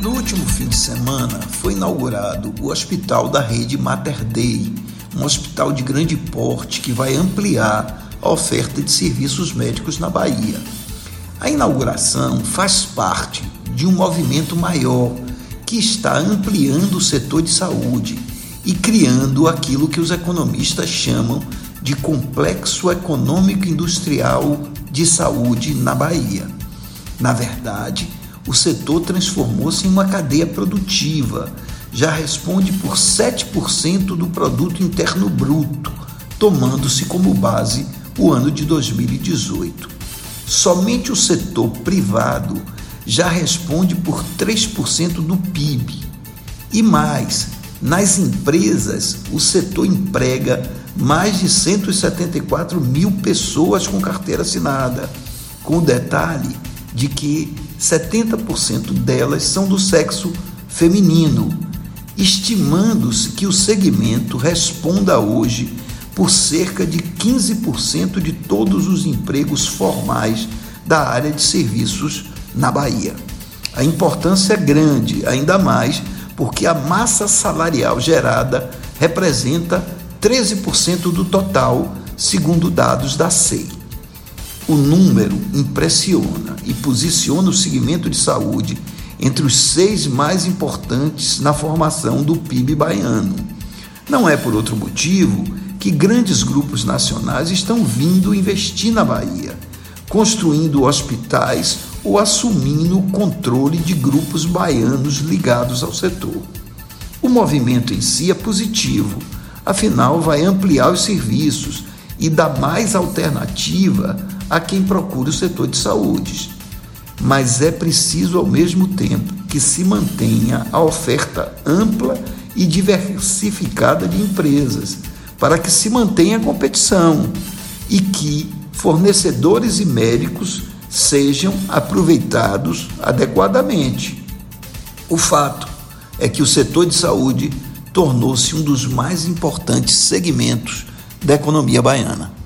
No último fim de semana, foi inaugurado o Hospital da Rede Mater Dei, um hospital de grande porte que vai ampliar a oferta de serviços médicos na Bahia. A inauguração faz parte de um movimento maior que está ampliando o setor de saúde e criando aquilo que os economistas chamam de complexo econômico-industrial de saúde na Bahia. Na verdade, o setor transformou-se em uma cadeia produtiva, já responde por 7% do produto interno bruto, tomando-se como base o ano de 2018. Somente o setor privado já responde por 3% do PIB. E mais, nas empresas, o setor emprega mais de 174 mil pessoas com carteira assinada, com o detalhe de que 70% delas são do sexo feminino, estimando-se que o segmento responda hoje por cerca de 15% de todos os empregos formais da área de serviços na Bahia. A importância é grande, ainda mais porque a massa salarial gerada representa 13% do total, segundo dados da SEI. O número impressiona e posiciona o segmento de saúde entre os 6 mais importantes na formação do PIB baiano. Não é por outro motivo que grandes grupos nacionais estão vindo investir na Bahia, construindo hospitais ou assumindo o controle de grupos baianos ligados ao setor. O movimento em si é positivo, afinal vai ampliar os serviços e dá mais alternativa a quem procura o setor de saúde. Mas é preciso, ao mesmo tempo, que se mantenha a oferta ampla e diversificada de empresas, para que se mantenha a competição e que fornecedores e médicos sejam aproveitados adequadamente. O fato é que o setor de saúde tornou-se um dos mais importantes segmentos da economia baiana.